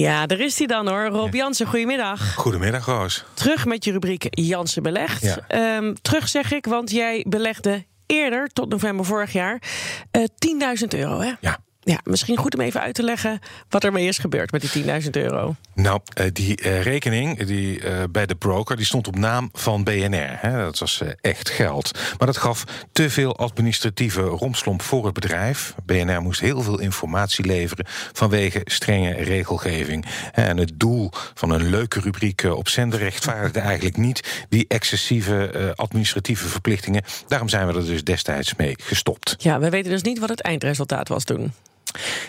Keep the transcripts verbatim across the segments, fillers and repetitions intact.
Ja, daar is hij dan hoor. Rob Jansen, goedemiddag. Goedemiddag, Roos. Terug met je rubriek Jansen Belegt. Ja. Um, terug zeg ik, want jij belegde eerder, tot november vorig jaar, uh, tienduizend euro, hè? Ja. Ja, misschien goed om even uit te leggen wat er mee is gebeurd met die tienduizend euro. Nou, die uh, rekening die, uh, bij de broker die stond op naam van B N R. Hè. Dat was uh, echt geld. Maar dat gaf te veel administratieve rompslomp voor het bedrijf. B N R moest heel veel informatie leveren vanwege strenge regelgeving. En het doel van een leuke rubriek op Zenderecht vaardigde eigenlijk niet die excessieve uh, administratieve verplichtingen. Daarom zijn we er dus destijds mee gestopt. Ja, we weten dus niet wat het eindresultaat was toen.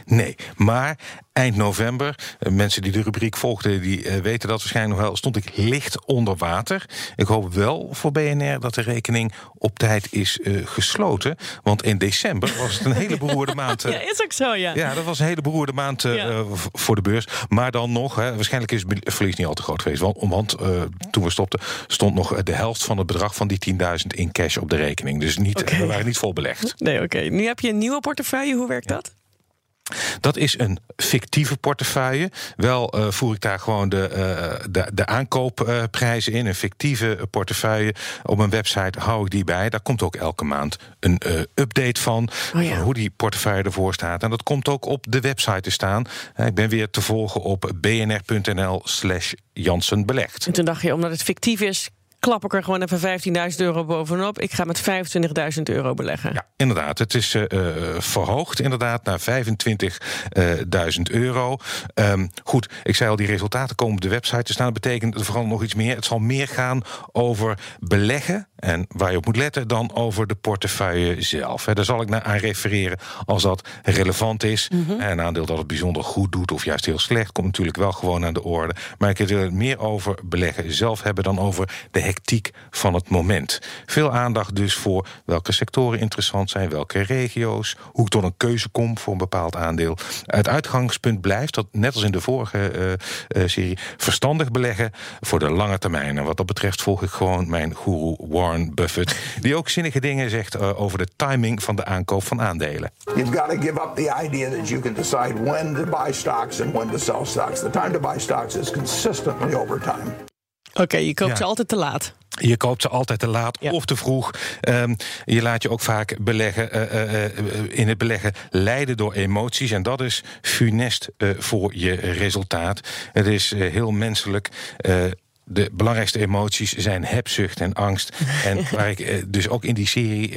Nee, maar eind november, mensen die de rubriek volgden, die weten dat waarschijnlijk nog wel, stond ik licht onder water. Ik hoop wel voor B N R dat de rekening op tijd is uh, gesloten. Want in december was het een hele beroerde maand. Uh, ja, is ook zo, ja. Ja, dat was een hele beroerde maand uh, ja. voor de beurs. Maar dan nog, hè, waarschijnlijk is het verlies niet al te groot geweest. Want, want uh, toen we stopten, stond nog de helft van het bedrag van die tienduizend in cash op de rekening. Dus niet, okay. We waren niet vol belegd. Nee, oké. Okay. Nu heb je een nieuwe portefeuille. Hoe werkt ja. dat? Dat is een fictieve portefeuille. Wel uh, voer ik daar gewoon de, uh, de, de aankoopprijzen in. Een fictieve portefeuille. Op een website hou ik die bij. Daar komt ook elke maand een uh, update van. Oh ja. Van hoe die portefeuille ervoor staat. En dat komt ook op de website te staan. Ik ben weer te volgen op bnr.nl slash Jansen Belegt. En toen dacht je, omdat het fictief is, klap ik er gewoon even vijftienduizend euro bovenop. Ik ga met vijfentwintigduizend euro beleggen. Ja, inderdaad. Het is uh, verhoogd inderdaad naar vijfentwintigduizend euro. Um, goed, ik zei al, die resultaten komen op de website te staan. Dat betekent vooral nog iets meer. Het zal meer gaan over beleggen en waar je op moet letten dan over de portefeuille zelf. He, daar zal ik naar aan refereren als dat relevant is. Mm-hmm. En een aandeel dat het bijzonder goed doet of juist heel slecht komt natuurlijk wel gewoon aan de orde. Maar ik wil het meer over beleggen zelf hebben dan over de hectiek van het moment. Veel aandacht dus voor welke sectoren interessant zijn, welke regio's, hoe ik tot een keuze kom voor een bepaald aandeel. Het uitgangspunt blijft dat, net als in de vorige uh, uh, serie, verstandig beleggen voor de lange termijn. En wat dat betreft volg ik gewoon mijn goeroe Warren Buffett, die ook zinnige dingen zegt uh, over de timing van de aankoop van aandelen. You've got to give up the idea that you can decide when to buy stocks and when to sell stocks. The time to buy stocks is consistently over time. Oké, okay, je koopt ja. ze altijd te laat. Je koopt ze altijd te laat ja. of te vroeg. Um, je laat je ook vaak beleggen, uh, uh, uh, in het beleggen leiden door emoties. En dat is funest uh, voor je resultaat. Het is uh, heel menselijk. Uh, De belangrijkste emoties zijn hebzucht en angst. En waar ik dus ook in die serie,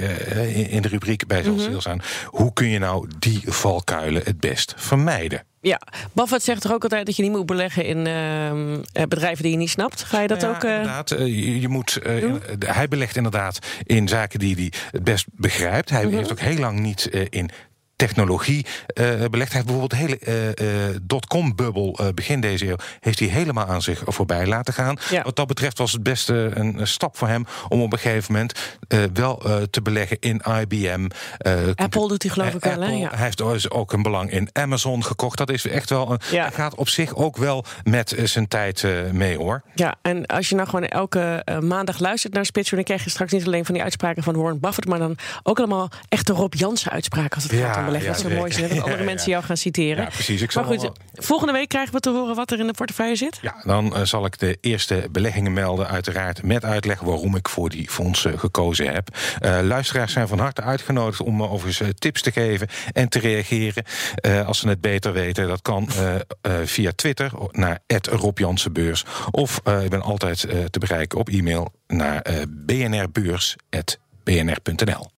in de rubriek bij zal stilstaan, hoe kun je nou die valkuilen het best vermijden? Ja, Buffett zegt toch ook altijd dat je niet moet beleggen in uh, bedrijven die je niet snapt? Ga je dat ja, ook? Uh, inderdaad, je, je moet, uh, hij belegt inderdaad in zaken die hij het best begrijpt. Hij uh-huh. heeft ook heel lang niet uh, in technologie uh, belegd. Hij heeft bijvoorbeeld de hele uh, uh, dotcom-bubbel uh, begin deze eeuw heeft hij helemaal aan zich voorbij laten gaan. Ja. Wat dat betreft was het beste een, een stap voor hem om op een gegeven moment uh, wel uh, te beleggen in I B M. Uh, Apple doet hij geloof ik wel. Hè? Ja. Hij heeft ook een belang in Amazon gekocht. Dat is echt wel een, ja. Hij gaat op zich ook wel met uh, zijn tijd uh, mee hoor. Ja, en als je nou gewoon elke uh, maandag luistert naar Spits, dan krijg je straks niet alleen van die uitspraken van Warren Buffett, maar dan ook allemaal echte Rob Jansen uitspraken als het ja. gaat om beleggen. Ja, dat is zo mooi, dat andere ja, ja. mensen jou gaan citeren. Ja, precies. Ik zal maar goed, wel... volgende week krijgen we te horen wat er in de portefeuille zit. Ja, dan uh, zal ik de eerste beleggingen melden, uiteraard met uitleg waarom ik voor die fondsen gekozen heb. Uh, luisteraars zijn van harte uitgenodigd om me overigens tips te geven en te reageren. Uh, als ze het beter weten, dat kan uh, uh, via Twitter naar at rob janssen beurs. Of uh, ik ben altijd uh, te bereiken op e-mail naar uh, b n r beurs at b n r punt n l.